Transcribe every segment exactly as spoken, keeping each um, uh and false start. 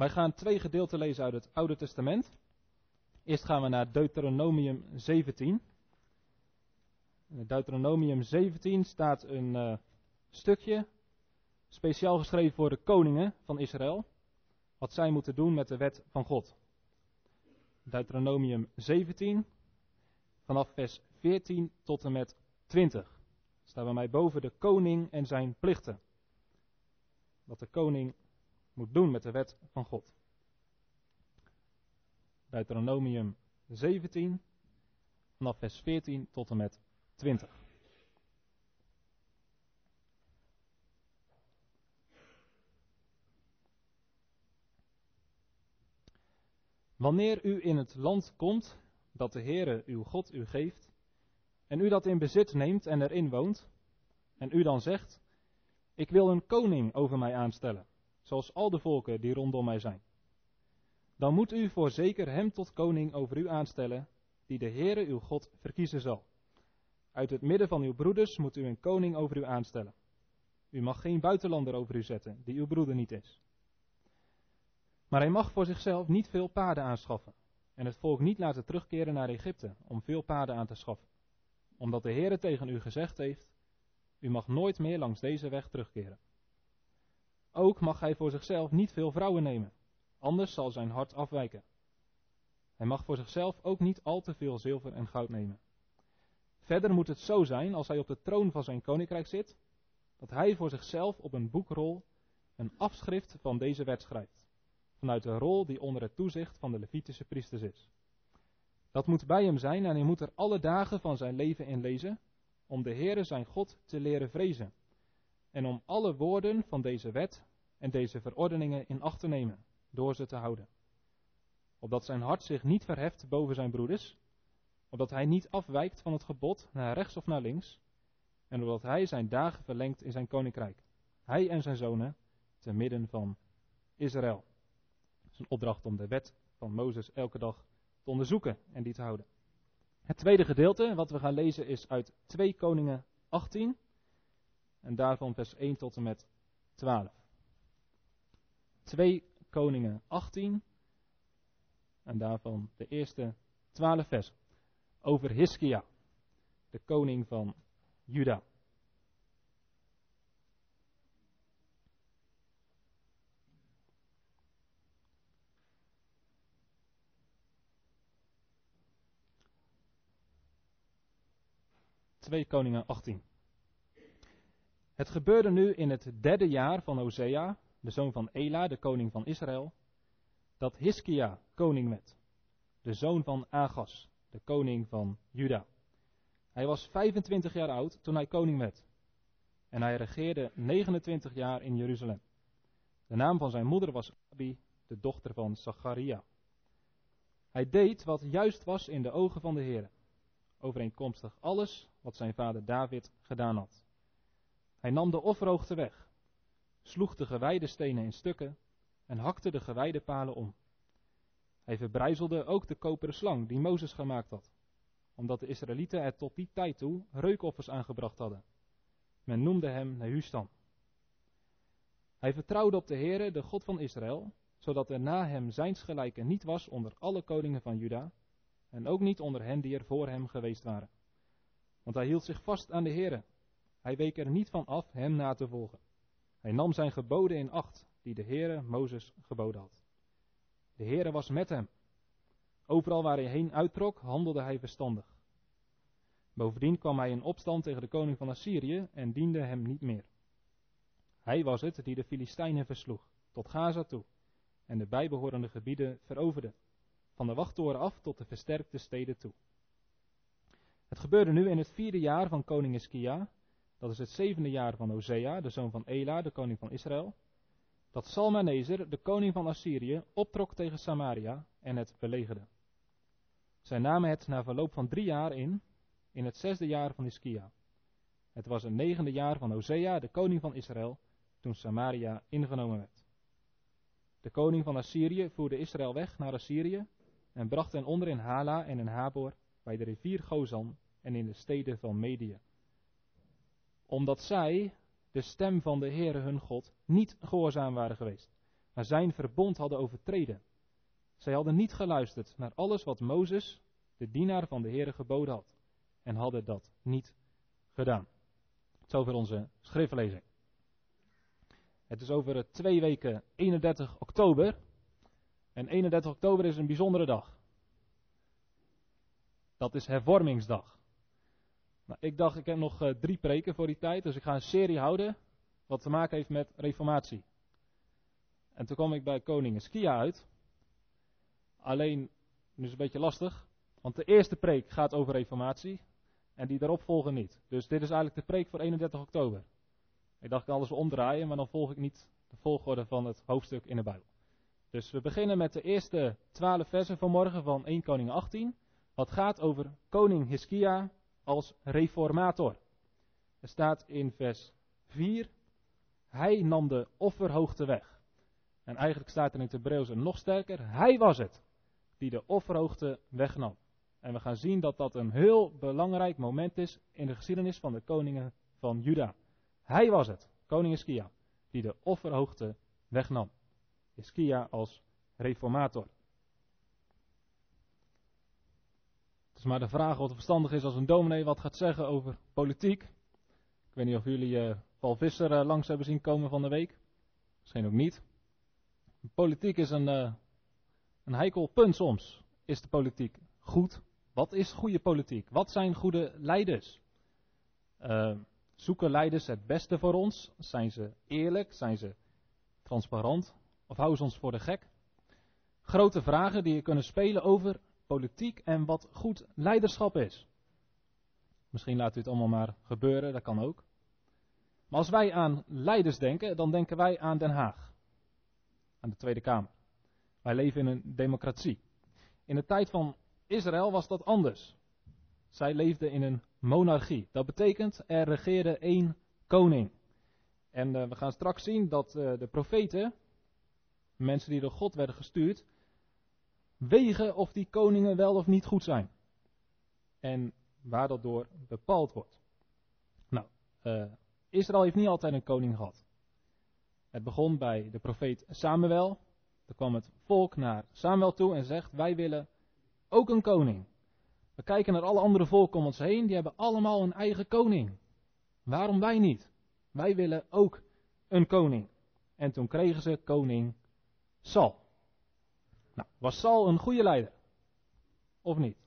Wij gaan twee gedeelten lezen uit het Oude Testament. Eerst gaan we naar Deuteronomium zeventien. In Deuteronomium zeventien staat een uh, stukje speciaal geschreven voor de koningen van Israël. Wat zij moeten doen met de wet van God. Deuteronomium zeventien, vanaf vers veertien tot en met twintig. Staat bij mij boven de koning en zijn plichten. Wat de koning moet doen met de wet van God. Deuteronomium zeventien, vanaf vers veertien tot en met twintig. Wanneer u in het land komt dat de Heere uw God u geeft, en u dat in bezit neemt en erin woont, en u dan zegt, ik wil een koning over mij aanstellen, zoals al de volken die rondom mij zijn. Dan moet u voorzeker hem tot koning over u aanstellen, die de Heere uw God verkiezen zal. Uit het midden van uw broeders moet u een koning over u aanstellen. U mag geen buitenlander over u zetten, die uw broeder niet is. Maar hij mag voor zichzelf niet veel paarden aanschaffen, en het volk niet laten terugkeren naar Egypte, om veel paarden aan te schaffen. Omdat de Heere tegen u gezegd heeft, u mag nooit meer langs deze weg terugkeren. Ook mag hij voor zichzelf niet veel vrouwen nemen, anders zal zijn hart afwijken. Hij mag voor zichzelf ook niet al te veel zilver en goud nemen. Verder moet het zo zijn, als hij op de troon van zijn koninkrijk zit, dat hij voor zichzelf op een boekrol een afschrift van deze wet schrijft, vanuit de rol die onder het toezicht van de Levitische priesters is. Dat moet bij hem zijn en hij moet er alle dagen van zijn leven in lezen, om de Heere zijn God te leren vrezen, en om alle woorden van deze wet en deze verordeningen in acht te nemen, door ze te houden. Opdat zijn hart zich niet verheft boven zijn broeders, opdat hij niet afwijkt van het gebod naar rechts of naar links, en opdat hij zijn dagen verlengt in zijn koninkrijk, hij en zijn zonen, te midden van Israël. Het is een opdracht om de wet van Mozes elke dag te onderzoeken en die te houden. Het tweede gedeelte wat we gaan lezen is uit twee Koningen achttien, en daarvan vers één tot en met twaalf. twee Koningen achttien, en daarvan de eerste twaalf versen. Over Hiskia, de koning van Juda. twee Koningen achttien. Het gebeurde nu in het derde jaar van Hosea, de zoon van Ela, de koning van Israël, dat Hiskia koning werd, de zoon van Agas, de koning van Juda. Hij was vijfentwintig jaar oud toen hij koning werd, en hij regeerde negenentwintig jaar in Jeruzalem. De naam van zijn moeder was Abi, de dochter van Zacharia. Hij deed wat juist was in de ogen van de Heere, overeenkomstig alles wat zijn vader David gedaan had. Hij nam de offerhoogte weg, sloeg de gewijde stenen in stukken en hakte de gewijde palen om. Hij verbrijzelde ook de koperen slang die Mozes gemaakt had, omdat de Israëlieten er tot die tijd toe reukoffers aangebracht hadden. Men noemde hem Nehushtan. Hij vertrouwde op de Heere, de God van Israël, zodat er na hem zijnsgelijke niet was onder alle koningen van Juda, en ook niet onder hen die er voor hem geweest waren. Want hij hield zich vast aan de Heere. Hij week er niet van af hem na te volgen. Hij nam zijn geboden in acht, die de Heere Mozes geboden had. De Heere was met hem. Overal waar hij heen uittrok, handelde hij verstandig. Bovendien kwam hij in opstand tegen de koning van Assyrië en diende hem niet meer. Hij was het die de Filistijnen versloeg, tot Gaza toe, en de bijbehorende gebieden veroverde, van de wachttoren af tot de versterkte steden toe. Het gebeurde nu in het vierde jaar van koning Hiskia, dat is het zevende jaar van Hosea, de zoon van Ela, de koning van Israël, dat Salmaneser, de koning van Assyrië, optrok tegen Samaria en het belegerde. Zij namen het na verloop van drie jaar in, in het zesde jaar van Hiskia. Het was het negende jaar van Hosea, de koning van Israël, toen Samaria ingenomen werd. De koning van Assyrië voerde Israël weg naar Assyrië en bracht hen onder in Hala en in Habor, bij de rivier Gozan en in de steden van Medië. Omdat zij de stem van de Heere hun God niet gehoorzaam waren geweest, maar zijn verbond hadden overtreden. Zij hadden niet geluisterd naar alles wat Mozes, de dienaar van de Heere, geboden had. En hadden dat niet gedaan. Zover onze schriftlezing. Het is over twee weken eenendertig oktober. En eenendertig oktober is een bijzondere dag. Dat is hervormingsdag. Nou, ik dacht, ik heb nog uh, drie preken voor die tijd. Dus ik ga een serie houden wat te maken heeft met reformatie. En toen kwam ik bij koning Hiskia uit. Alleen, nu is het een beetje lastig. Want de eerste preek gaat over reformatie. En die daarop volgen niet. Dus dit is eigenlijk de preek voor eenendertig oktober. Ik dacht, ik kan alles omdraaien. Maar dan volg ik niet de volgorde van het hoofdstuk in de Bijbel. Dus we beginnen met de eerste twaalf versen vanmorgen van Eerste Koningen achttien. Wat gaat over koning Hiskia als reformator. Er staat in vers vier. Hij nam de offerhoogte weg. En eigenlijk staat er in het Hebreeuws nog sterker. Hij was het die de offerhoogte wegnam. En we gaan zien dat dat een heel belangrijk moment is in de geschiedenis van de koningen van Juda. Hij was het, koning Hiskia, die de offerhoogte wegnam. Hiskia als reformator. Het is maar de vraag wat verstandig is als een dominee wat gaat zeggen over politiek. Ik weet niet of jullie uh, Paul Visser uh, langs hebben zien komen van de week. Misschien ook niet. Politiek is een, uh, een heikel punt soms, is de politiek. Goed, wat is goede politiek? Wat zijn goede leiders? Uh, zoeken leiders het beste voor ons? Zijn ze eerlijk? Zijn ze transparant? Of houden ze ons voor de gek? Grote vragen die je kunnen spelen over politiek en wat goed leiderschap is. Misschien laat u het allemaal maar gebeuren, dat kan ook. Maar als wij aan leiders denken, dan denken wij aan Den Haag. Aan de Tweede Kamer. Wij leven in een democratie. In de tijd van Israël was dat anders. Zij leefden in een monarchie. Dat betekent, er regeerde één koning. En uh, we gaan straks zien dat uh, de profeten, mensen die door God werden gestuurd, wegen of die koningen wel of niet goed zijn. En waar dat door bepaald wordt. Nou, uh, Israël heeft niet altijd een koning gehad. Het begon bij de profeet Samuel. Toen kwam het volk naar Samuel toe en zegt, wij willen ook een koning. We kijken naar alle andere volken om ons heen. Die hebben allemaal een eigen koning. Waarom wij niet? Wij willen ook een koning. En toen kregen ze koning Saul. Nou, was Saul een goede leider? Of niet?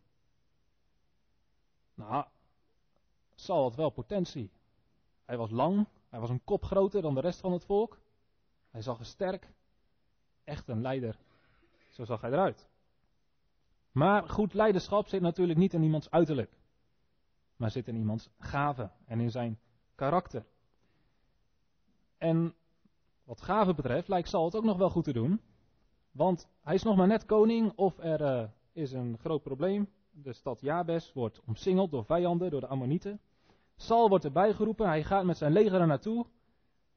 Nou, Saul had wel potentie. Hij was lang. Hij was een kop groter dan de rest van het volk. Hij zag er sterk. Echt een leider. Zo zag hij eruit. Maar goed leiderschap zit natuurlijk niet in iemands uiterlijk. Maar zit in iemands gave en in zijn karakter. En wat gave betreft lijkt Saul het ook nog wel goed te doen. Want hij is nog maar net koning of er uh, is een groot probleem. De stad Jabes wordt omsingeld door vijanden, door de Ammonieten. Saul wordt erbij geroepen, hij gaat met zijn leger er naartoe.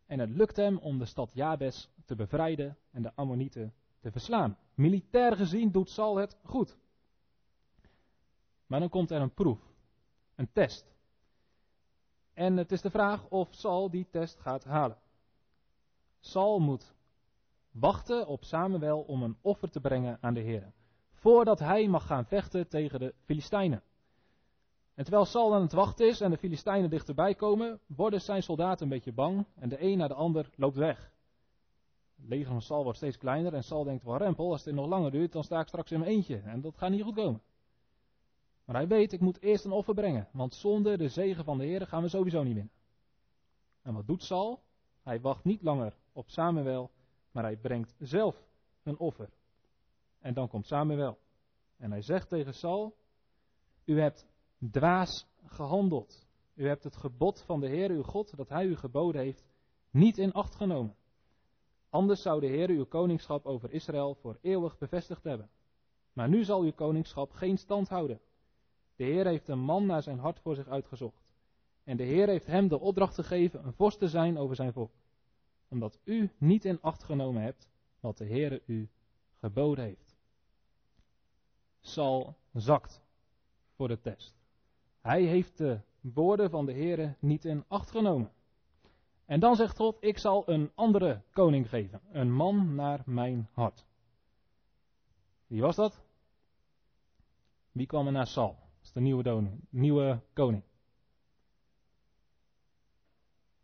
En het lukt hem om de stad Jabes te bevrijden en de Ammonieten te verslaan. Militair gezien doet Saul het goed. Maar dan komt er een proef. Een test. En het is de vraag of Saul die test gaat halen. Saul moet wachten op Samuel om een offer te brengen aan de Heer. Voordat hij mag gaan vechten tegen de Filistijnen. En terwijl Saul aan het wachten is en de Filistijnen dichterbij komen, worden zijn soldaten een beetje bang en de een naar de ander loopt weg. Het leger van Saul wordt steeds kleiner en Saul denkt, wel rempel, als dit nog langer duurt, dan sta ik straks in mijn eentje. En dat gaat niet goed komen. Maar hij weet, ik moet eerst een offer brengen, want zonder de zegen van de Heer gaan we sowieso niet winnen. En wat doet Saul? Hij wacht niet langer op Samuel, maar hij brengt zelf een offer. En dan komt Samuel. En hij zegt tegen Saul, u hebt dwaas gehandeld. U hebt het gebod van de Heer uw God, dat hij u geboden heeft, niet in acht genomen. Anders zou de Heer uw koningschap over Israël voor eeuwig bevestigd hebben. Maar nu zal uw koningschap geen stand houden. De Heer heeft een man naar zijn hart voor zich uitgezocht. En de Heer heeft hem de opdracht gegeven een vorst te zijn over zijn volk. Omdat u niet in acht genomen hebt wat de Heer u geboden heeft. Saul zakt voor de test. Hij heeft de woorden van de Heer niet in acht genomen. En dan zegt God, ik zal een andere koning geven. Een man naar mijn hart. Wie was dat? Wie kwam er na Saul? Dat is de nieuwe, doning, nieuwe koning.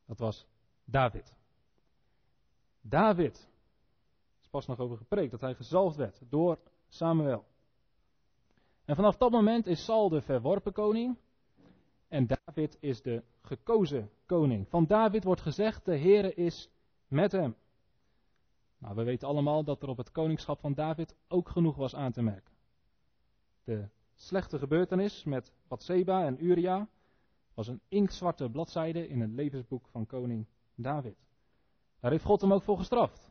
Dat was David. David. Er is pas nog over gepreekt dat hij gezalfd werd door Samuel. En vanaf dat moment is Saul de verworpen koning. En David is de gekozen koning. Van David wordt gezegd, de Heere is met hem. Nou, we weten allemaal dat er op het koningschap van David ook genoeg was aan te merken. De slechte gebeurtenis met Batseba en Uria was een inktzwarte bladzijde in het levensboek van koning David. Daar heeft God hem ook voor gestraft.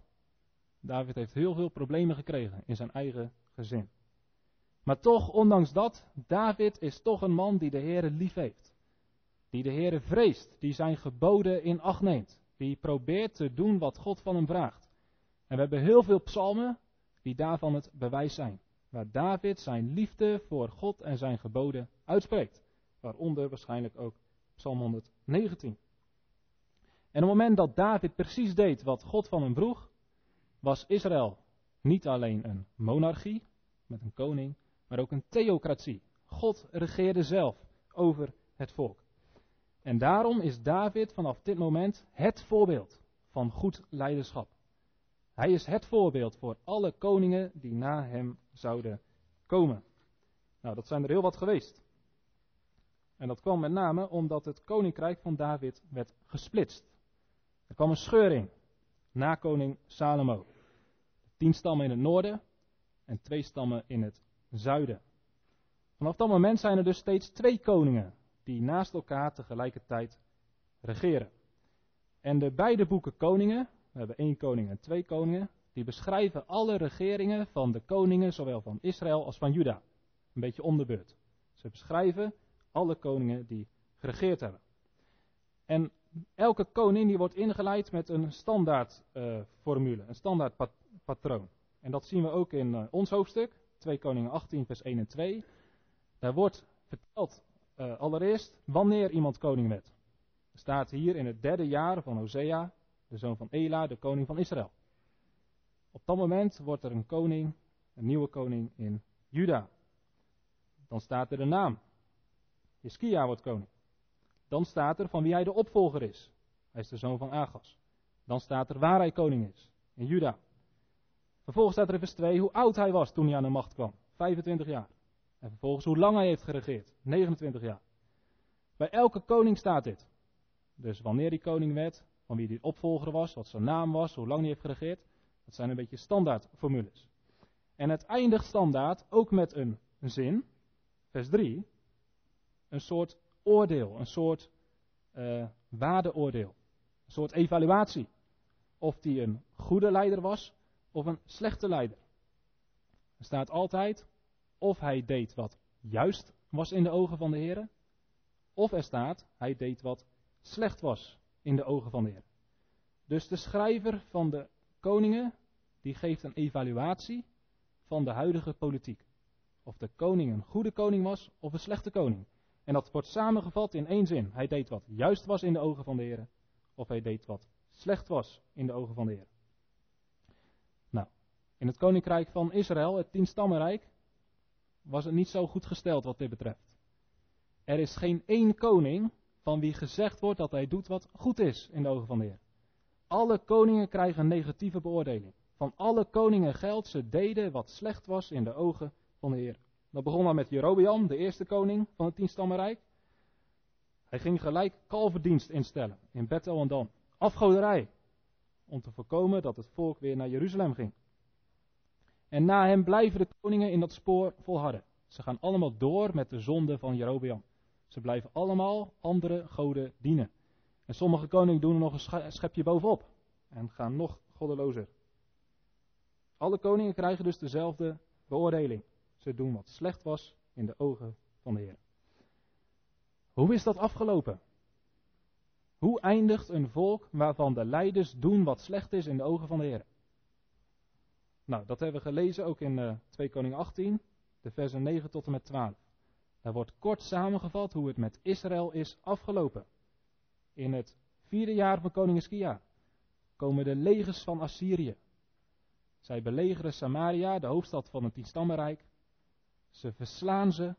David heeft heel veel problemen gekregen in zijn eigen gezin. Maar toch, ondanks dat, David is toch een man die de Heere lief heeft. Die de Heere vreest, die zijn geboden in acht neemt. Die probeert te doen wat God van hem vraagt. En we hebben heel veel psalmen die daarvan het bewijs zijn. Waar David zijn liefde voor God en zijn geboden uitspreekt. Waaronder waarschijnlijk ook Psalm honderdnegentien. En op het moment dat David precies deed wat God van hem vroeg, was Israël niet alleen een monarchie met een koning, maar ook een theocratie. God regeerde zelf over het volk. En daarom is David vanaf dit moment het voorbeeld van goed leiderschap. Hij is het voorbeeld voor alle koningen die na hem zouden komen. Nou, dat zijn er heel wat geweest. En dat kwam met name omdat het koninkrijk van David werd gesplitst. Er kwam een scheuring na koning Salomo. Tien stammen in het noorden en twee stammen in het zuiden. Vanaf dat moment zijn er dus steeds twee koningen die naast elkaar tegelijkertijd regeren. En de beide boeken koningen, we hebben één koning en twee koningen, die beschrijven alle regeringen van de koningen, zowel van Israël als van Juda. Een beetje om de beurt. Ze beschrijven alle koningen die geregeerd hebben. En elke koning die wordt ingeleid met een standaard uh, formule, een standaard pat- patroon. En dat zien we ook in uh, ons hoofdstuk, twee Koningen achttien vers een en twee. Daar wordt verteld uh, allereerst wanneer iemand koning werd. Er staat hier in het derde jaar van Hosea, de zoon van Ela, de koning van Israël. Op dat moment wordt er een koning, een nieuwe koning in Juda. Dan staat er de naam. Hiskia wordt koning. Dan staat er van wie hij de opvolger is. Hij is de zoon van Agas. Dan staat er waar hij koning is, in Juda. Vervolgens staat er in vers twee hoe oud hij was toen hij aan de macht kwam. vijfentwintig jaar. En vervolgens hoe lang hij heeft geregeerd. negenentwintig jaar. Bij elke koning staat dit. Dus wanneer die koning werd, van wie die opvolger was, wat zijn naam was, hoe lang hij heeft geregeerd. Dat zijn een beetje standaardformules. En het eindigt standaard ook met een zin, vers drie, een soort oordeel, een soort uh, waardeoordeel, een soort evaluatie. Of die een goede leider was of een slechte leider. Er staat altijd of hij deed wat juist was in de ogen van de Heer, of er staat hij deed wat slecht was in de ogen van de Heer. Dus de schrijver van de koningen, die geeft een evaluatie van de huidige politiek. Of de koning een goede koning was of een slechte koning. En dat wordt samengevat in één zin. Hij deed wat juist was in de ogen van de Heer. Of hij deed wat slecht was in de ogen van de Heer. Nou, in het koninkrijk van Israël, het tienstammenrijk, was het niet zo goed gesteld wat dit betreft. Er is geen één koning van wie gezegd wordt dat hij doet wat goed is in de ogen van de Heer. Alle koningen krijgen een negatieve beoordeling. Van alle koningen geldt, ze deden wat slecht was in de ogen van de Heer. Dat begon al met Jerobeam, de eerste koning van het tienstammenrijk. Hij ging gelijk kalverdienst instellen in Bethel en Dan. Afgoderij, om te voorkomen dat het volk weer naar Jeruzalem ging. En na hem blijven de koningen in dat spoor volharden. Ze gaan allemaal door met de zonde van Jerobeam. Ze blijven allemaal andere goden dienen. En sommige koningen doen er nog een schepje bovenop. En gaan nog goddelozer. Alle koningen krijgen dus dezelfde beoordeling. Ze doen wat slecht was in de ogen van de Heer. Hoe is dat afgelopen? Hoe eindigt een volk waarvan de leiders doen wat slecht is in de ogen van de Heer? Nou, dat hebben we gelezen ook in uh, twee Koningen achttien, de versen negen tot en met twaalf. Daar wordt kort samengevat hoe het met Israël is afgelopen. In het vierde jaar van koning Hiskia, komen de legers van Assyrië. Zij belegeren Samaria, de hoofdstad van het Tienstammenrijk. Ze verslaan ze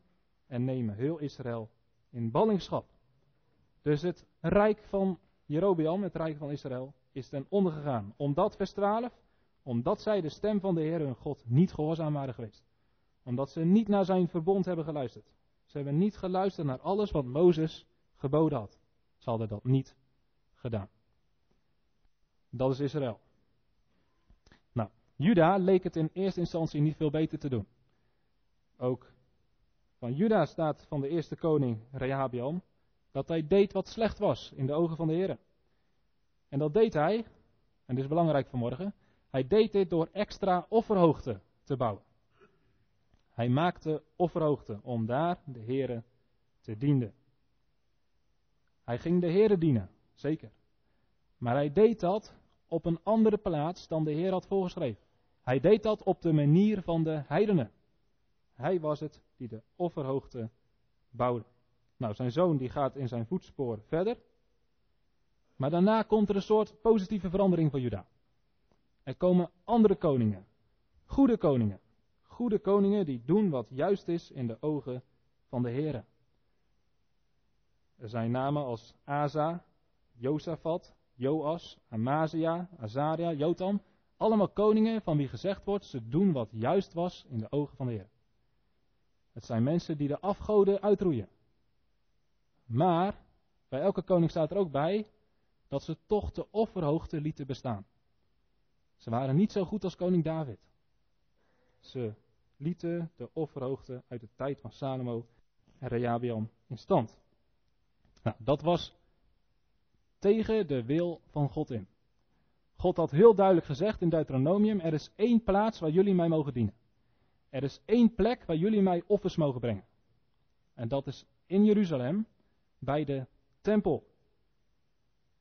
en nemen heel Israël in ballingschap. Dus het rijk van Jerobeam, het rijk van Israël, is ten onder gegaan. Omdat, vers twaalf, omdat zij de stem van de Heer hun God niet gehoorzaam waren geweest. Omdat ze niet naar zijn verbond hebben geluisterd. Ze hebben niet geluisterd naar alles wat Mozes geboden had. Ze hadden dat niet gedaan. Dat is Israël. Nou, Juda leek het in eerste instantie niet veel beter te doen. Ook van Juda staat van de eerste koning Rehabeam dat hij deed wat slecht was in de ogen van de Heer. En dat deed hij, en dit is belangrijk vanmorgen, hij deed dit door extra offerhoogte te bouwen. Hij maakte offerhoogte om daar de Heere te dienen. Hij ging de Heere dienen, zeker. Maar hij deed dat op een andere plaats dan de Heer had voorgeschreven. Hij deed dat op de manier van de heidenen. Hij was het die de offerhoogte bouwde. Nou, zijn zoon die gaat in zijn voetspoor verder. Maar daarna komt er een soort positieve verandering van Juda. Er komen andere koningen. Goede koningen. Goede koningen die doen wat juist is in de ogen van de Heer. Er zijn namen als Asa, Josafat, Joas, Amazia, Azaria, Jotam. Allemaal koningen van wie gezegd wordt, ze doen wat juist was in de ogen van de Heer. Het zijn mensen die de afgoden uitroeien. Maar, bij elke koning staat er ook bij, dat ze toch de offerhoogte lieten bestaan. Ze waren niet zo goed als koning David. Ze lieten de offerhoogte uit de tijd van Salomo en Rehabeam in stand. Nou, dat was tegen de wil van God in. God had heel duidelijk gezegd in Deuteronomium, er is één plaats waar jullie mij mogen dienen. Er is één plek waar jullie mij offers mogen brengen. En dat is in Jeruzalem, bij de tempel.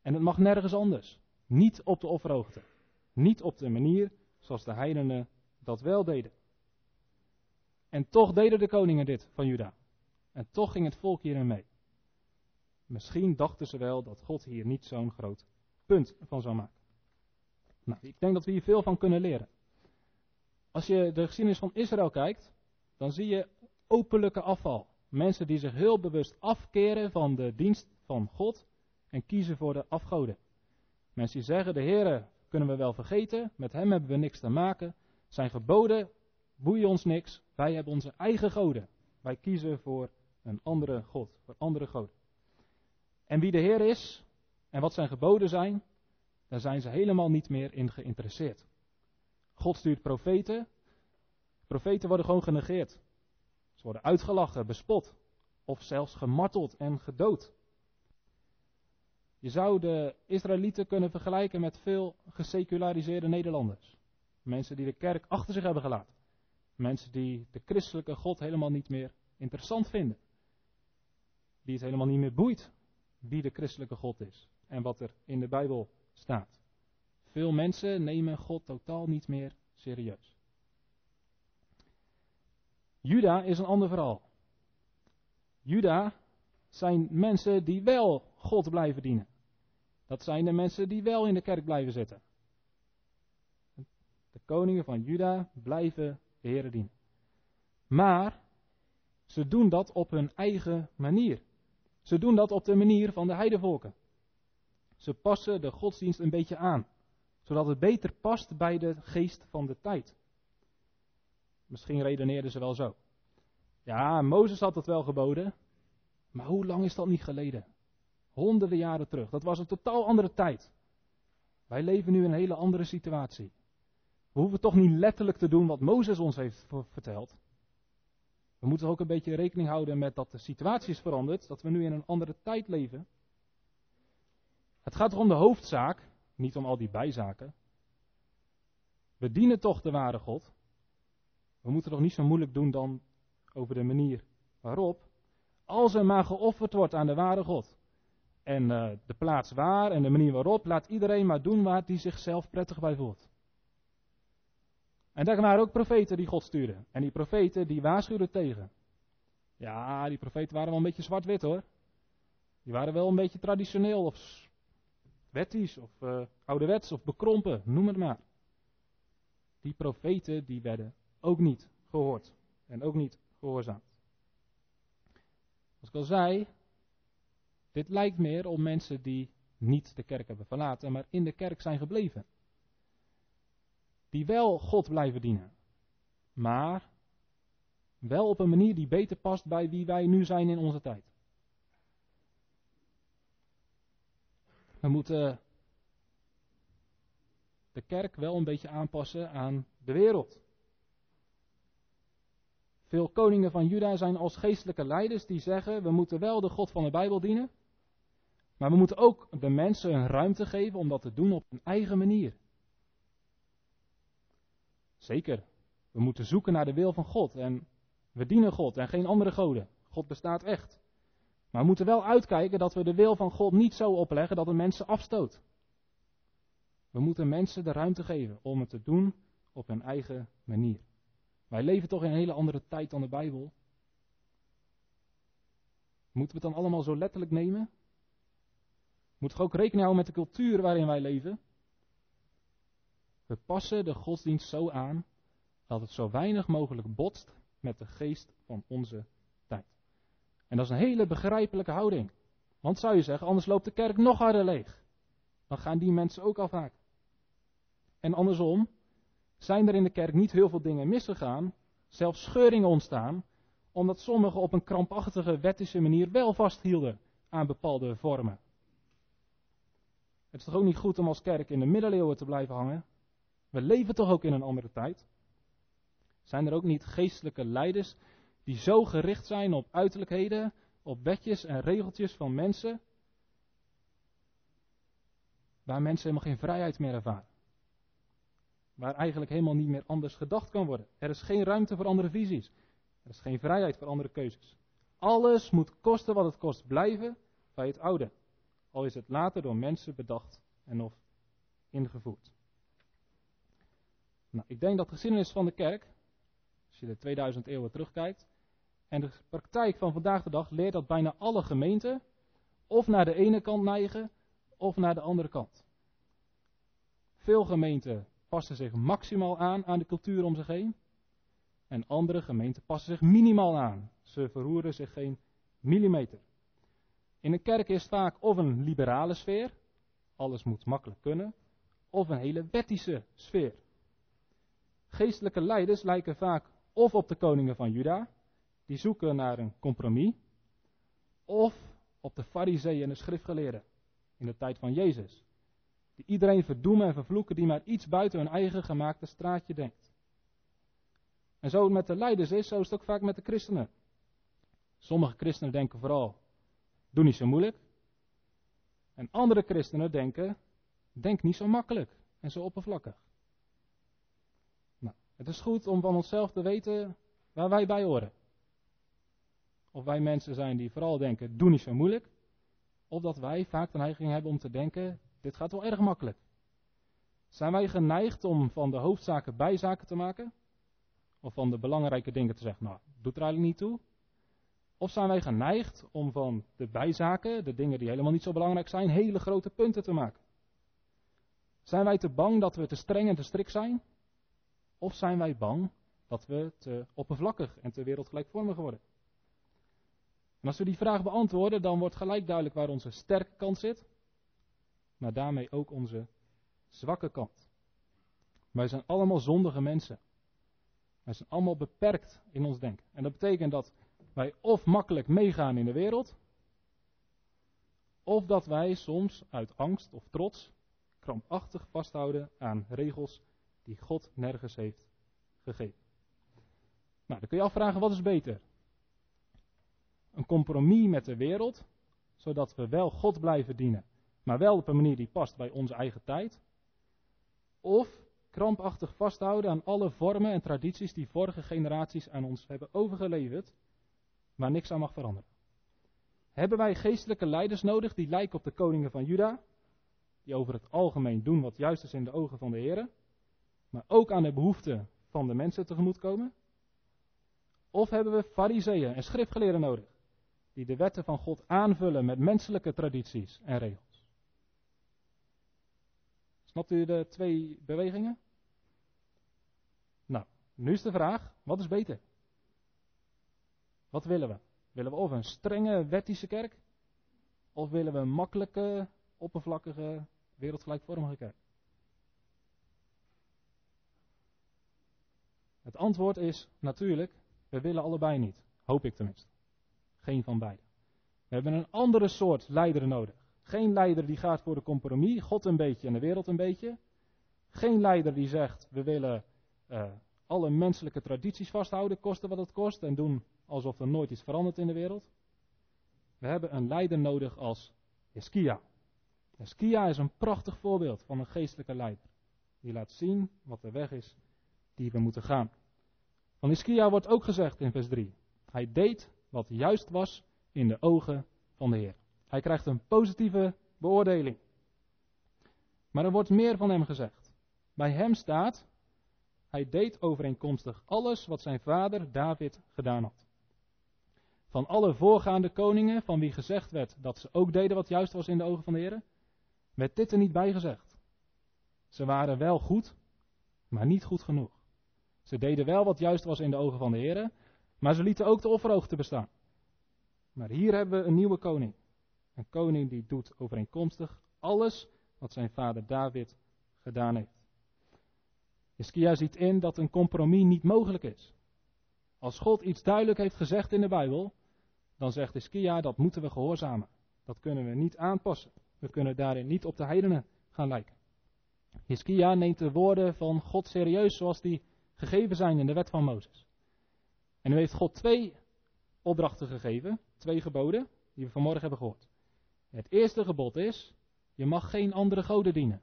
En het mag nergens anders. Niet op de offerhoogte. Niet op de manier zoals de heidenen dat wel deden. En toch deden de koningen dit van Juda. En toch ging het volk hierin mee. Misschien dachten ze wel dat God hier niet zo'n groot punt van zou maken. Nou, ik denk dat we hier veel van kunnen leren. Als je de geschiedenis van Israël kijkt, dan zie je openlijke afval. Mensen die zich heel bewust afkeren van de dienst van God en kiezen voor de afgoden. Mensen die zeggen, de Heere kunnen we wel vergeten, met hem hebben we niks te maken. Zijn geboden boeien ons niks, wij hebben onze eigen goden. Wij kiezen voor een andere God, voor andere goden. En wie de Heer is en wat zijn geboden zijn, daar zijn ze helemaal niet meer in geïnteresseerd. God stuurt profeten. Profeten worden gewoon genegeerd. Ze worden uitgelachen, bespot. Of zelfs gemarteld en gedood. Je zou de Israëlieten kunnen vergelijken met veel geseculariseerde Nederlanders. Mensen die de kerk achter zich hebben gelaten. Mensen die de christelijke God helemaal niet meer interessant vinden. Die het helemaal niet meer boeit wie de christelijke God is. En wat er in de Bijbel staat. Veel mensen nemen God totaal niet meer serieus. Juda is een ander verhaal. Juda zijn mensen die wel God blijven dienen. Dat zijn de mensen die wel in de kerk blijven zitten. De koningen van Juda blijven de Heere dienen. Maar ze doen dat op hun eigen manier. Ze doen dat op de manier van de heidevolken. Ze passen de godsdienst een beetje aan. Zodat het beter past bij de geest van de tijd. Misschien redeneerden ze wel zo. Ja, Mozes had dat wel geboden. Maar hoe lang is dat niet geleden? Honderden jaren terug. Dat was een totaal andere tijd. Wij leven nu in een hele andere situatie. We hoeven toch niet letterlijk te doen wat Mozes ons heeft verteld. We moeten ook een beetje rekening houden met dat de situatie is veranderd. Dat we nu in een andere tijd leven. Het gaat erom de hoofdzaak. Niet om al die bijzaken. We dienen toch de ware God. We moeten toch niet zo moeilijk doen dan over de manier waarop. Als er maar geofferd wordt aan de ware God. En uh, de plaats waar en de manier waarop. Laat iedereen maar doen waar die zichzelf prettig bij voelt. En daar waren ook profeten die God stuurden. En die profeten die waarschuwden tegen. Ja, die profeten waren wel een beetje zwart-wit hoor. Die waren wel een beetje traditioneel of wettisch of uh, ouderwets of bekrompen, noem het maar. Die profeten die werden ook niet gehoord en ook niet gehoorzaamd. Als ik al zei, dit lijkt meer om mensen die niet de kerk hebben verlaten, maar in de kerk zijn gebleven. Die wel God blijven dienen, maar wel op een manier die beter past bij wie wij nu zijn in onze tijd. We moeten de kerk wel een beetje aanpassen aan de wereld. Veel koningen van Juda zijn als geestelijke leiders die zeggen, we moeten wel de God van de Bijbel dienen, maar we moeten ook de mensen een ruimte geven om dat te doen op hun eigen manier. Zeker, we moeten zoeken naar de wil van God en we dienen God en geen andere goden. God bestaat echt. Maar we moeten wel uitkijken dat we de wil van God niet zo opleggen dat het mensen afstoot. We moeten mensen de ruimte geven om het te doen op hun eigen manier. Wij leven toch in een hele andere tijd dan de Bijbel. Moeten we het dan allemaal zo letterlijk nemen? Moeten we ook rekening houden met de cultuur waarin wij leven? We passen de godsdienst zo aan dat het zo weinig mogelijk botst met de geest van onze tijd. En dat is een hele begrijpelijke houding. Want zou je zeggen, anders loopt de kerk nog harder leeg. Dan gaan die mensen ook afhaken. En andersom, zijn er in de kerk niet heel veel dingen misgegaan, zelfs scheuringen ontstaan, omdat sommigen op een krampachtige, wettische manier wel vasthielden aan bepaalde vormen. Het is toch ook niet goed om als kerk in de middeleeuwen te blijven hangen? We leven toch ook in een andere tijd? Zijn er ook niet geestelijke leiders die zo gericht zijn op uiterlijkheden, op wetjes en regeltjes van mensen, waar mensen helemaal geen vrijheid meer ervaren? Waar eigenlijk helemaal niet meer anders gedacht kan worden. Er is geen ruimte voor andere visies. Er is geen vrijheid voor andere keuzes. Alles moet kosten wat het kost blijven bij het oude. Al is het later door mensen bedacht en of ingevoerd. Nou, ik denk dat de geschiedenis van de kerk, als je de tweeduizend eeuwen terugkijkt, en de praktijk van vandaag de dag leert dat bijna alle gemeenten of naar de ene kant neigen of naar de andere kant. Veel gemeenten passen zich maximaal aan aan de cultuur om zich heen. En andere gemeenten passen zich minimaal aan. Ze verroeren zich geen millimeter. In een kerk is vaak of een liberale sfeer, alles moet makkelijk kunnen, of een hele wettische sfeer. Geestelijke leiders lijken vaak of op de koningen van Juda, die zoeken naar een compromis, of op de fariseeën en de schriftgeleerden in de tijd van Jezus. Die iedereen verdoemen en vervloeken die maar iets buiten hun eigen gemaakte straatje denkt. En zo het met de leiders is, zo is het ook vaak met de christenen. Sommige christenen denken vooral, doe niet zo moeilijk. En andere christenen denken, denk niet zo makkelijk en zo oppervlakkig. Nou, het is goed om van onszelf te weten waar wij bij horen. Of wij mensen zijn die vooral denken, doe niet zo moeilijk. Of dat wij vaak de neiging hebben om te denken, dit gaat wel erg makkelijk. Zijn wij geneigd om van de hoofdzaken bijzaken te maken? Of van de belangrijke dingen te zeggen, nou, doet er eigenlijk niet toe? Of zijn wij geneigd om van de bijzaken, de dingen die helemaal niet zo belangrijk zijn, hele grote punten te maken? Zijn wij te bang dat we te streng en te strikt zijn? Of zijn wij bang dat we te oppervlakkig en te wereldgelijkvormig worden? En als we die vraag beantwoorden, dan wordt gelijk duidelijk waar onze sterke kant zit. Maar daarmee ook onze zwakke kant. Wij zijn allemaal zondige mensen. Wij zijn allemaal beperkt in ons denken. En dat betekent dat wij of makkelijk meegaan in de wereld, of dat wij soms uit angst of trots krampachtig vasthouden aan regels die God nergens heeft gegeven. Nou, dan kun je afvragen, wat is beter? Een compromis met de wereld, zodat we wel God blijven dienen, maar wel op een manier die past bij onze eigen tijd. Of krampachtig vasthouden aan alle vormen en tradities die vorige generaties aan ons hebben overgeleverd, waar niks aan mag veranderen. Hebben wij geestelijke leiders nodig die lijken op de koningen van Juda, die over het algemeen doen wat juist is in de ogen van de Heer, maar ook aan de behoeften van de mensen tegemoetkomen? Of hebben we fariseeën en schriftgeleerden nodig, die de wetten van God aanvullen met menselijke tradities en regels? Snapt u de twee bewegingen? Nou, nu is de vraag, wat is beter? Wat willen we? Willen we of een strenge wettische kerk? Of willen we een makkelijke, oppervlakkige, wereldgelijkvormige kerk? Het antwoord is natuurlijk, we willen allebei niet. Hoop ik tenminste. Geen van beiden. We hebben een andere soort leider nodig. Geen leider die gaat voor de compromis, God een beetje en de wereld een beetje. Geen leider die zegt, we willen uh, alle menselijke tradities vasthouden, kosten wat het kost, en doen alsof er nooit iets verandert in de wereld. We hebben een leider nodig als Hiskia. Hiskia is een prachtig voorbeeld van een geestelijke leider. Die laat zien wat de weg is die we moeten gaan. Van Hiskia wordt ook gezegd in vers drie. Hij deed wat juist was in de ogen van de Heer. Hij krijgt een positieve beoordeling. Maar er wordt meer van hem gezegd. Bij hem staat, hij deed overeenkomstig alles wat zijn vader David gedaan had. Van alle voorgaande koningen, van wie gezegd werd dat ze ook deden wat juist was in de ogen van de Heer, werd dit er niet bij gezegd. Ze waren wel goed, maar niet goed genoeg. Ze deden wel wat juist was in de ogen van de Heer, maar ze lieten ook de offerhoogte bestaan. Maar hier hebben we een nieuwe koning. Een koning die doet overeenkomstig alles wat zijn vader David gedaan heeft. Hiskia ziet in dat een compromis niet mogelijk is. Als God iets duidelijk heeft gezegd in de Bijbel, dan zegt Hiskia dat moeten we gehoorzamen. Dat kunnen we niet aanpassen. We kunnen daarin niet op de heidenen gaan lijken. Hiskia neemt de woorden van God serieus zoals die gegeven zijn in de wet van Mozes. En nu heeft God twee opdrachten gegeven, twee geboden, die we vanmorgen hebben gehoord. Het eerste gebod is, je mag geen andere goden dienen.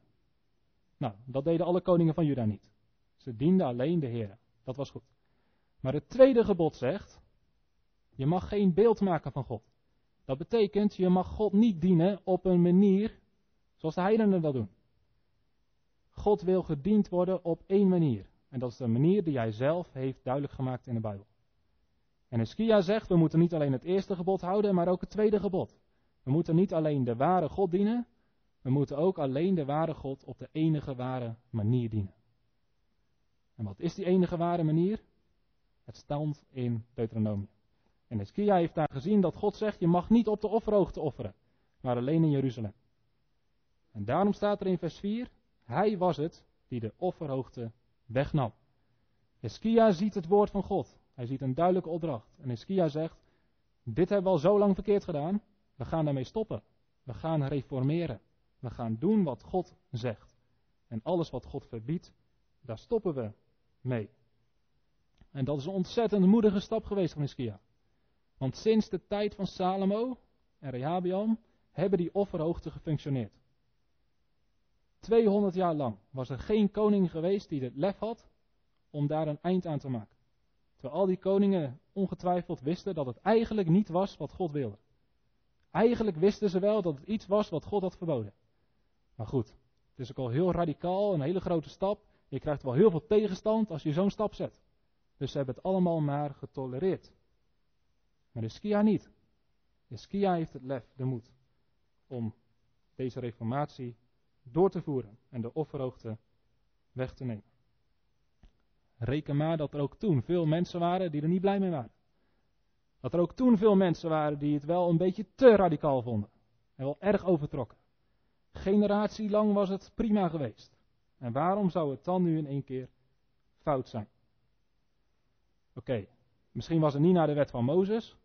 Nou, dat deden alle koningen van Juda niet. Ze dienden alleen de Heer. Dat was goed. Maar het tweede gebod zegt, je mag geen beeld maken van God. Dat betekent, je mag God niet dienen op een manier zoals de heidenen dat doen. God wil gediend worden op één manier. En dat is de manier die hij zelf heeft duidelijk gemaakt in de Bijbel. En Hiskia zegt, we moeten niet alleen het eerste gebod houden, maar ook het tweede gebod. We moeten niet alleen de ware God dienen, we moeten ook alleen de ware God op de enige ware manier dienen. En wat is die enige ware manier? Het staat in Deuteronomium. En Hiskia heeft daar gezien dat God zegt, je mag niet op de offerhoogte offeren, maar alleen in Jeruzalem. En daarom staat er in vers vier, hij was het die de offerhoogte wegnam. Hiskia ziet het woord van God. Hij ziet een duidelijke opdracht. En Hiskia zegt, dit hebben we al zo lang verkeerd gedaan. We gaan daarmee stoppen. We gaan reformeren. We gaan doen wat God zegt. En alles wat God verbiedt, daar stoppen we mee. En dat is een ontzettend moedige stap geweest van Hiskia. Want sinds de tijd van Salomo en Rehabeam hebben die offerhoogten gefunctioneerd. tweehonderd jaar lang was er geen koning geweest die het lef had om daar een eind aan te maken. Terwijl al die koningen ongetwijfeld wisten dat het eigenlijk niet was wat God wilde. Eigenlijk wisten ze wel dat het iets was wat God had verboden. Maar goed, het is ook al heel radicaal, een hele grote stap. Je krijgt wel heel veel tegenstand als je zo'n stap zet. Dus ze hebben het allemaal maar getolereerd. Maar Hiskia niet. Hiskia heeft het lef, de moed, om deze reformatie door te voeren en de offerhoogte weg te nemen. Reken maar dat er ook toen veel mensen waren die er niet blij mee waren. Dat er ook toen veel mensen waren die het wel een beetje te radicaal vonden. En wel erg overtrokken. Generatielang was het prima geweest. En waarom zou het dan nu in één keer fout zijn? Oké, okay, misschien was het niet naar de wet van Mozes.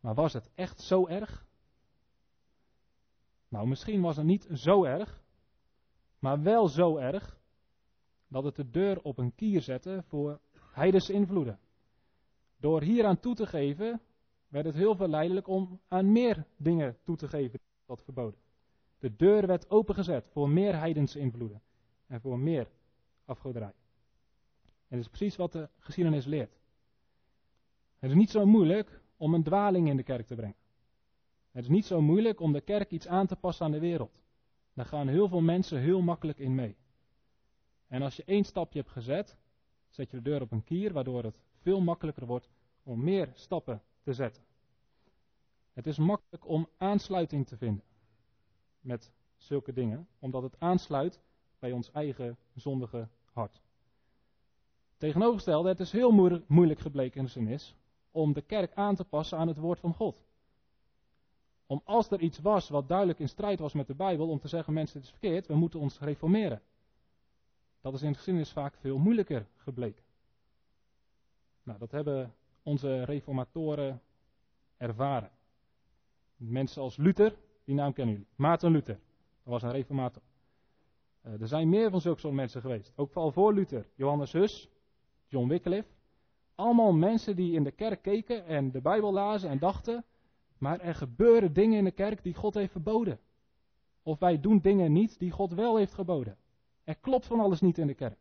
Maar was het echt zo erg? Nou, misschien was het niet zo erg. Maar wel zo erg dat het de deur op een kier zette voor heidense invloeden. Door hieraan toe te geven, werd het heel verleidelijk om aan meer dingen toe te geven dat verboden. De deur werd opengezet voor meer heidense invloeden en voor meer afgoderij. En dat is precies wat de geschiedenis leert. Het is niet zo moeilijk om een dwaling in de kerk te brengen. Het is niet zo moeilijk om de kerk iets aan te passen aan de wereld. Daar gaan heel veel mensen heel makkelijk in mee. En als je één stapje hebt gezet, zet je de deur op een kier, waardoor het veel makkelijker wordt om meer stappen te zetten. Het is makkelijk om aansluiting te vinden met zulke dingen, omdat het aansluit bij ons eigen zondige hart. Tegenovergestelde, het is heel moe- moeilijk gebleken in de Sint-Mis om de kerk aan te passen aan het woord van God. Om als er iets was wat duidelijk in strijd was met de Bijbel, om te zeggen, mensen, dit is verkeerd, we moeten ons reformeren. Dat is in de geschiedenis vaak veel moeilijker gebleken. Nou, dat hebben onze reformatoren ervaren. Mensen als Luther, die naam kennen jullie, Maarten Luther, dat was een reformator. Uh, er zijn meer van zulke soort mensen geweest, ook vooral voor Luther, Johannes Hus, John Wycliffe. Allemaal mensen die in de kerk keken en de Bijbel lazen en dachten, maar er gebeuren dingen in de kerk die God heeft verboden. Of wij doen dingen niet die God wel heeft geboden. Er klopt van alles niet in de kerk.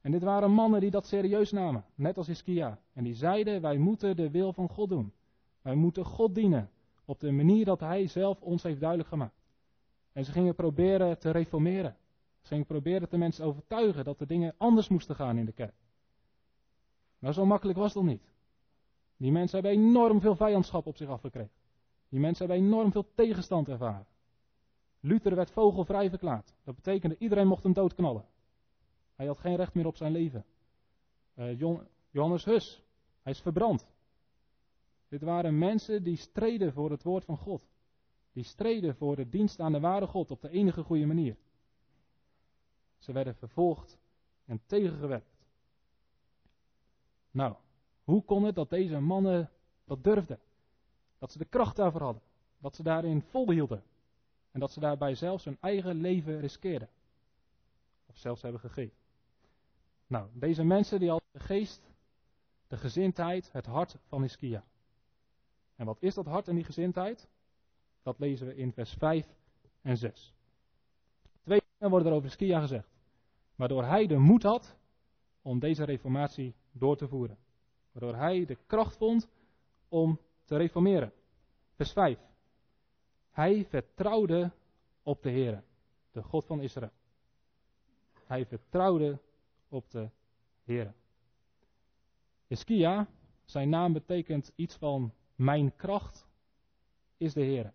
En dit waren mannen die dat serieus namen, net als Hiskia. En die zeiden, wij moeten de wil van God doen. Wij moeten God dienen, op de manier dat Hij zelf ons heeft duidelijk gemaakt. En ze gingen proberen te reformeren. Ze gingen proberen de mensen overtuigen dat de dingen anders moesten gaan in de kerk. Maar zo makkelijk was dat niet. Die mensen hebben enorm veel vijandschap op zich afgekregen. Die mensen hebben enorm veel tegenstand ervaren. Luther werd vogelvrij verklaard. Dat betekende, iedereen mocht hem doodknallen. Hij had geen recht meer op zijn leven. Uh, John, Johannes Hus, hij is verbrand. Dit waren mensen die streden voor het woord van God. Die streden voor de dienst aan de ware God op de enige goede manier. Ze werden vervolgd en tegengewerkt. Nou, hoe kon het dat deze mannen dat durfden? Dat ze de kracht daarvoor hadden. Dat ze daarin volhielden. En dat ze daarbij zelfs hun eigen leven riskeerden. Of zelfs hebben gegeven. Nou, deze mensen die hadden de geest, de gezindheid, het hart van Hiskia. En wat is dat hart en die gezindheid? Dat lezen we in vers vijf en zes. Twee dingen worden er over Hiskia gezegd. Waardoor hij de moed had om deze reformatie door te voeren. Waardoor hij de kracht vond om te reformeren. Vers vijf. Hij vertrouwde op de Heere, de God van Israël. Hij vertrouwde op de Heere. Hiskia, zijn naam betekent iets van mijn kracht is de Heere.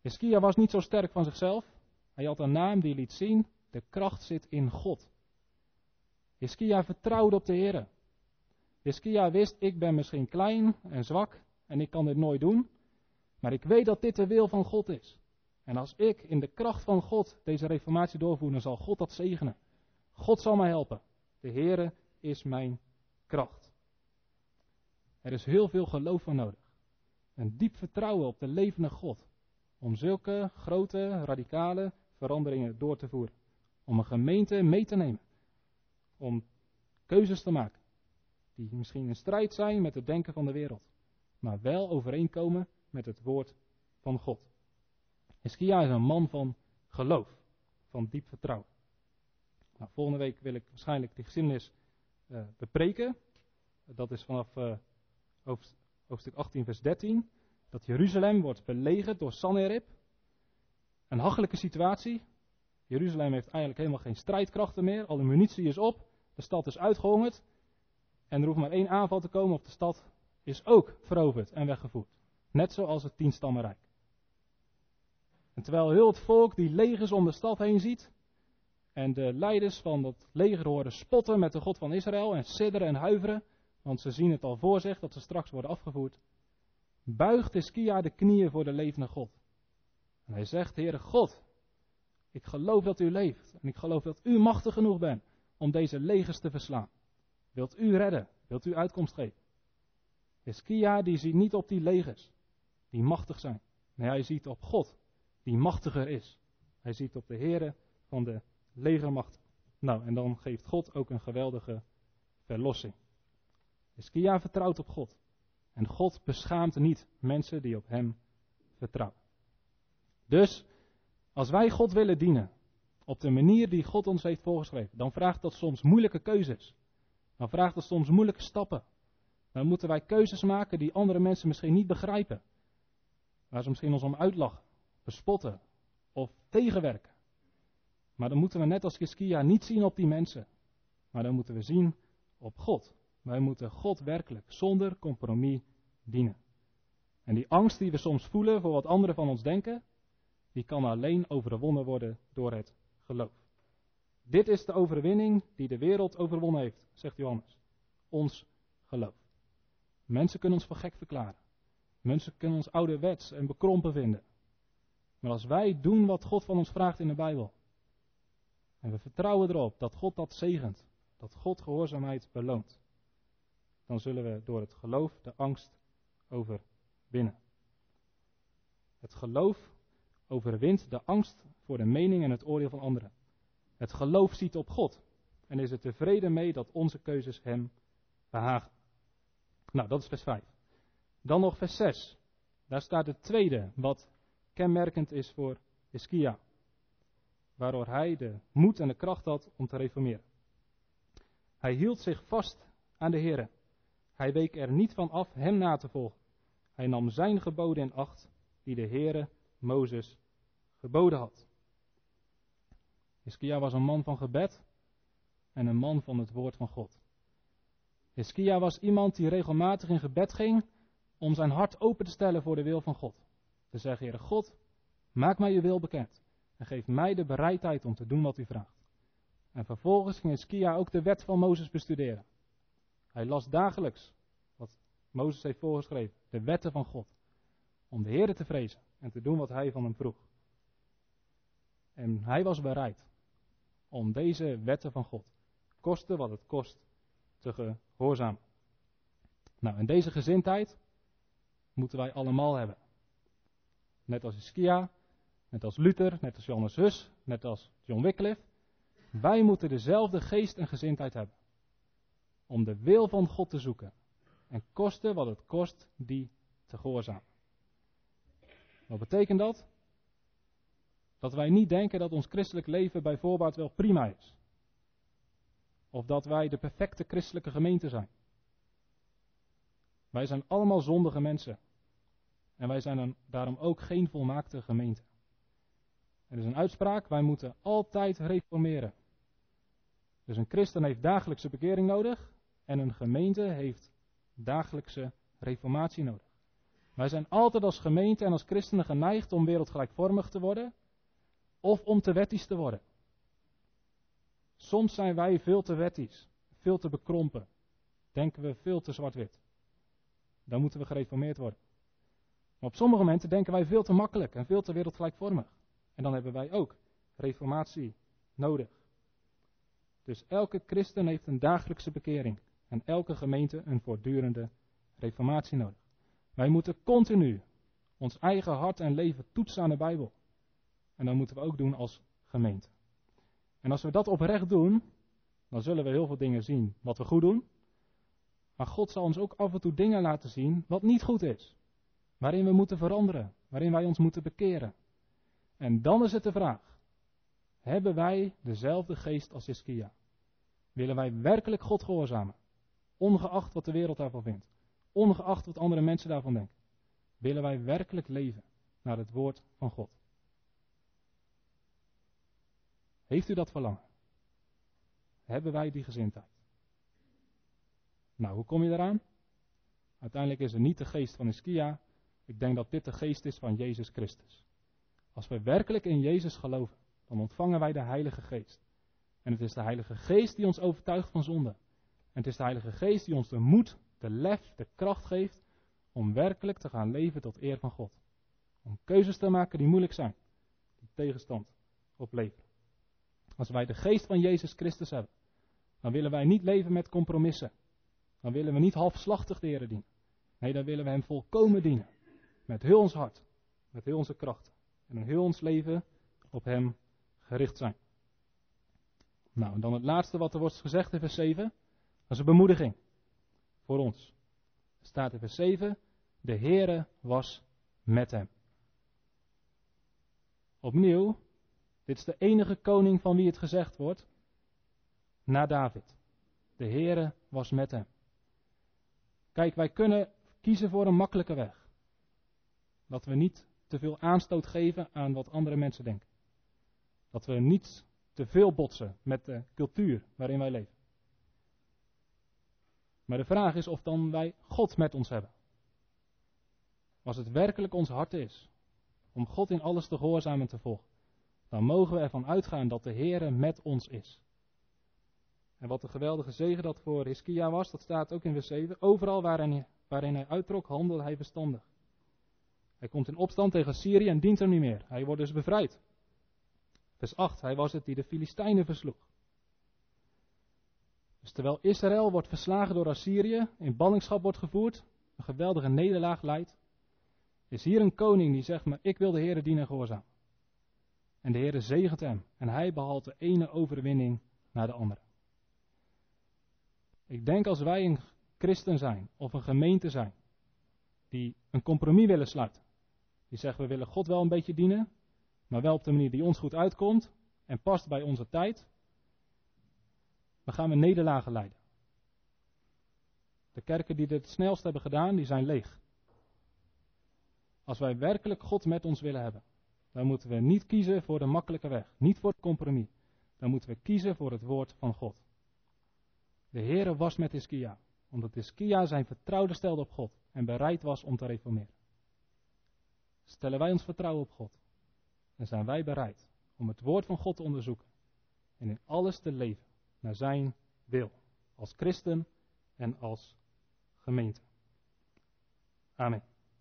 Hiskia was niet zo sterk van zichzelf. Hij had een naam die liet zien, de kracht zit in God. Hiskia vertrouwde op de Heere. Hiskia wist, ik ben misschien klein en zwak en ik kan dit nooit doen. Maar ik weet dat dit de wil van God is. En als ik in de kracht van God deze reformatie doorvoer, dan zal God dat zegenen. God zal mij helpen. De Heere is mijn kracht. Er is heel veel geloof voor nodig. Een diep vertrouwen op de levende God. Om zulke grote, radicale veranderingen door te voeren. Om een gemeente mee te nemen. Om keuzes te maken. Die misschien in strijd zijn met het denken van de wereld. Maar wel overeenkomen met het woord van God. Hiskia is een man van geloof. Van diep vertrouwen. Nou, volgende week wil ik waarschijnlijk die geschiedenis uh, bepreken. Dat is vanaf uh, hoofdstuk achttien vers dertien. Dat Jeruzalem wordt belegerd door Sanherib. Een hachelijke situatie. Jeruzalem heeft eigenlijk helemaal geen strijdkrachten meer. Alle munitie is op. De stad is uitgehongerd. En er hoeft maar één aanval te komen op de stad. Is ook veroverd en weggevoerd. Net zoals het tienstammenrijk. En terwijl heel het volk die legers om de stad heen ziet. En de leiders van dat leger horen spotten met de God van Israël. En sidderen en huiveren. Want ze zien het al voor zich dat ze straks worden afgevoerd. Buigt Hiskia de knieën voor de levende God. En hij zegt, Heere God, ik geloof dat u leeft. En ik geloof dat u machtig genoeg bent om deze legers te verslaan. Wilt u redden? Wilt u uitkomst geven? Hiskia die ziet niet op die legers die machtig zijn. Nee, hij ziet op God die machtiger is. Hij ziet op de Heere van de legermacht. Nou, en dan geeft God ook een geweldige verlossing. Hiskia vertrouwt op God. En God beschaamt niet mensen die op hem vertrouwen. Dus, als wij God willen dienen, op de manier die God ons heeft voorgeschreven, dan vraagt dat soms moeilijke keuzes. Dan vraagt dat soms moeilijke stappen. Dan moeten wij keuzes maken die andere mensen misschien niet begrijpen. Waar ze misschien ons om uitlachen, bespotten of tegenwerken. Maar dan moeten we net als Hiskia niet zien op die mensen. Maar dan moeten we zien op God. Wij moeten God werkelijk zonder compromis dienen. En die angst die we soms voelen voor wat anderen van ons denken, die kan alleen overwonnen worden door het geloof. Dit is de overwinning die de wereld overwonnen heeft, zegt Johannes. Ons geloof. Mensen kunnen ons voor gek verklaren. Mensen kunnen ons ouderwets en bekrompen vinden. Maar als wij doen wat God van ons vraagt in de Bijbel. En we vertrouwen erop dat God dat zegent. Dat God gehoorzaamheid beloont. Dan zullen we door het geloof de angst overwinnen. Het geloof overwint de angst voor de mening en het oordeel van anderen. Het geloof ziet op God. En is er tevreden mee dat onze keuzes hem behagen. Nou, dat is vers vijf. Dan nog vers zes. Daar staat het tweede wat kenmerkend is voor Hiskia. Waardoor hij de moed en de kracht had om te reformeren. Hij hield zich vast aan de Heere. Hij week er niet van af hem na te volgen. Hij nam zijn geboden in acht die de Heere Mozes geboden had. Hiskia was een man van gebed en een man van het woord van God. Hiskia was iemand die regelmatig in gebed ging om zijn hart open te stellen voor de wil van God. Te zeggen, Heere God, maak mij uw wil bekend en geef mij de bereidheid om te doen wat u vraagt. En vervolgens ging Hiskia ook de wet van Mozes bestuderen. Hij las dagelijks wat Mozes heeft voorgeschreven, de wetten van God, om de Heere te vrezen en te doen wat hij van hem vroeg. En hij was bereid om deze wetten van God, koste wat het kost, te gehoorzamen. Nou, en deze gezindheid moeten wij allemaal hebben. Net als Hiskia, net als Luther, net als Johannes Hus, net als John Wycliffe. Wij moeten dezelfde geest en gezindheid hebben. Om de wil van God te zoeken. En koste wat het kost die te gehoorzamen. Wat betekent dat? Dat wij niet denken dat ons christelijk leven bij voorbaat wel prima is. Of dat wij de perfecte christelijke gemeente zijn. Wij zijn allemaal zondige mensen. En wij zijn daarom ook geen volmaakte gemeente. Er is een uitspraak, wij moeten altijd reformeren. Dus een christen heeft dagelijkse bekering nodig. En een gemeente heeft dagelijkse reformatie nodig. Wij zijn altijd als gemeente en als christenen geneigd om wereldgelijkvormig te worden. Of om te wettisch te worden. Soms zijn wij veel te wettisch. Veel te bekrompen. Denken we veel te zwart-wit. Dan moeten we gereformeerd worden. Maar op sommige momenten denken wij veel te makkelijk en veel te wereldgelijkvormig. En dan hebben wij ook reformatie nodig. Dus elke christen heeft een dagelijkse bekering. En elke gemeente een voortdurende reformatie nodig. Wij moeten continu ons eigen hart en leven toetsen aan de Bijbel. En dat moeten we ook doen als gemeente. En als we dat oprecht doen, dan zullen we heel veel dingen zien wat we goed doen. Maar God zal ons ook af en toe dingen laten zien wat niet goed is. Waarin we moeten veranderen. Waarin wij ons moeten bekeren. En dan is het de vraag. Hebben wij dezelfde geest als Hiskia? Willen wij werkelijk God gehoorzamen? Ongeacht wat de wereld daarvan vindt. Ongeacht wat andere mensen daarvan denken. Willen wij werkelijk leven naar het woord van God? Heeft u dat verlangen? Hebben wij die gezindheid? Nou, hoe kom je daaraan? Uiteindelijk is er niet de geest van Hiskia. Ik denk dat dit de geest is van Jezus Christus. Als we werkelijk in Jezus geloven, dan ontvangen wij de Heilige Geest. En het is de Heilige Geest die ons overtuigt van zonde. En het is de Heilige Geest die ons de moed, de lef, de kracht geeft om werkelijk te gaan leven tot eer van God. Om keuzes te maken die moeilijk zijn, die tegenstand opleveren. Als wij de geest van Jezus Christus hebben, dan willen wij niet leven met compromissen. Dan willen we niet halfslachtig de Heer dienen. Nee, dan willen we hem volkomen dienen. Met heel ons hart, met heel onze krachten. En in heel ons leven op hem gericht zijn. Nou, en dan het laatste wat er wordt gezegd in vers zeven. Dat is een bemoediging voor ons. Er staat in vers zeven, de Heere was met hem. Opnieuw, dit is de enige koning van wie het gezegd wordt, na David. De Heere was met hem. Kijk, wij kunnen kiezen voor een makkelijke weg. Dat we niet te veel aanstoot geven aan wat andere mensen denken. Dat we niet te veel botsen met de cultuur waarin wij leven. Maar de vraag is of dan wij God met ons hebben. Als het werkelijk ons hart is om God in alles te gehoorzamen en te volgen, dan mogen we ervan uitgaan dat de Heere met ons is. En wat een geweldige zegen dat voor Hiskia was, dat staat ook in vers zeven. Overal waarin, waarin hij uittrok, handelde hij verstandig. Hij komt in opstand tegen Syrië en dient hem niet meer. Hij wordt dus bevrijd. Vers acht, hij was het die de Filistijnen versloeg. Dus terwijl Israël wordt verslagen door Assyrië, in ballingschap wordt gevoerd, een geweldige nederlaag leidt, is hier een koning die zegt, maar ik wil de Heere dienen en gehoorzaam. En de Heere zegent hem en hij behaalt de ene overwinning naar de andere. Ik denk als wij een christen zijn of een gemeente zijn die een compromis willen sluiten. Die zegt we willen God wel een beetje dienen, maar wel op de manier die ons goed uitkomt en past bij onze tijd. Dan gaan we nederlagen leiden. De kerken die dit het snelst hebben gedaan, die zijn leeg. Als wij werkelijk God met ons willen hebben, dan moeten we niet kiezen voor de makkelijke weg. Niet voor het compromis. Dan moeten we kiezen voor het woord van God. De Heere was met Hiskia, omdat Hiskia zijn vertrouwen stelde op God en bereid was om te reformeren. Stellen wij ons vertrouwen op God, dan zijn wij bereid om het woord van God te onderzoeken en in alles te leven naar zijn wil, als christen en als gemeente. Amen.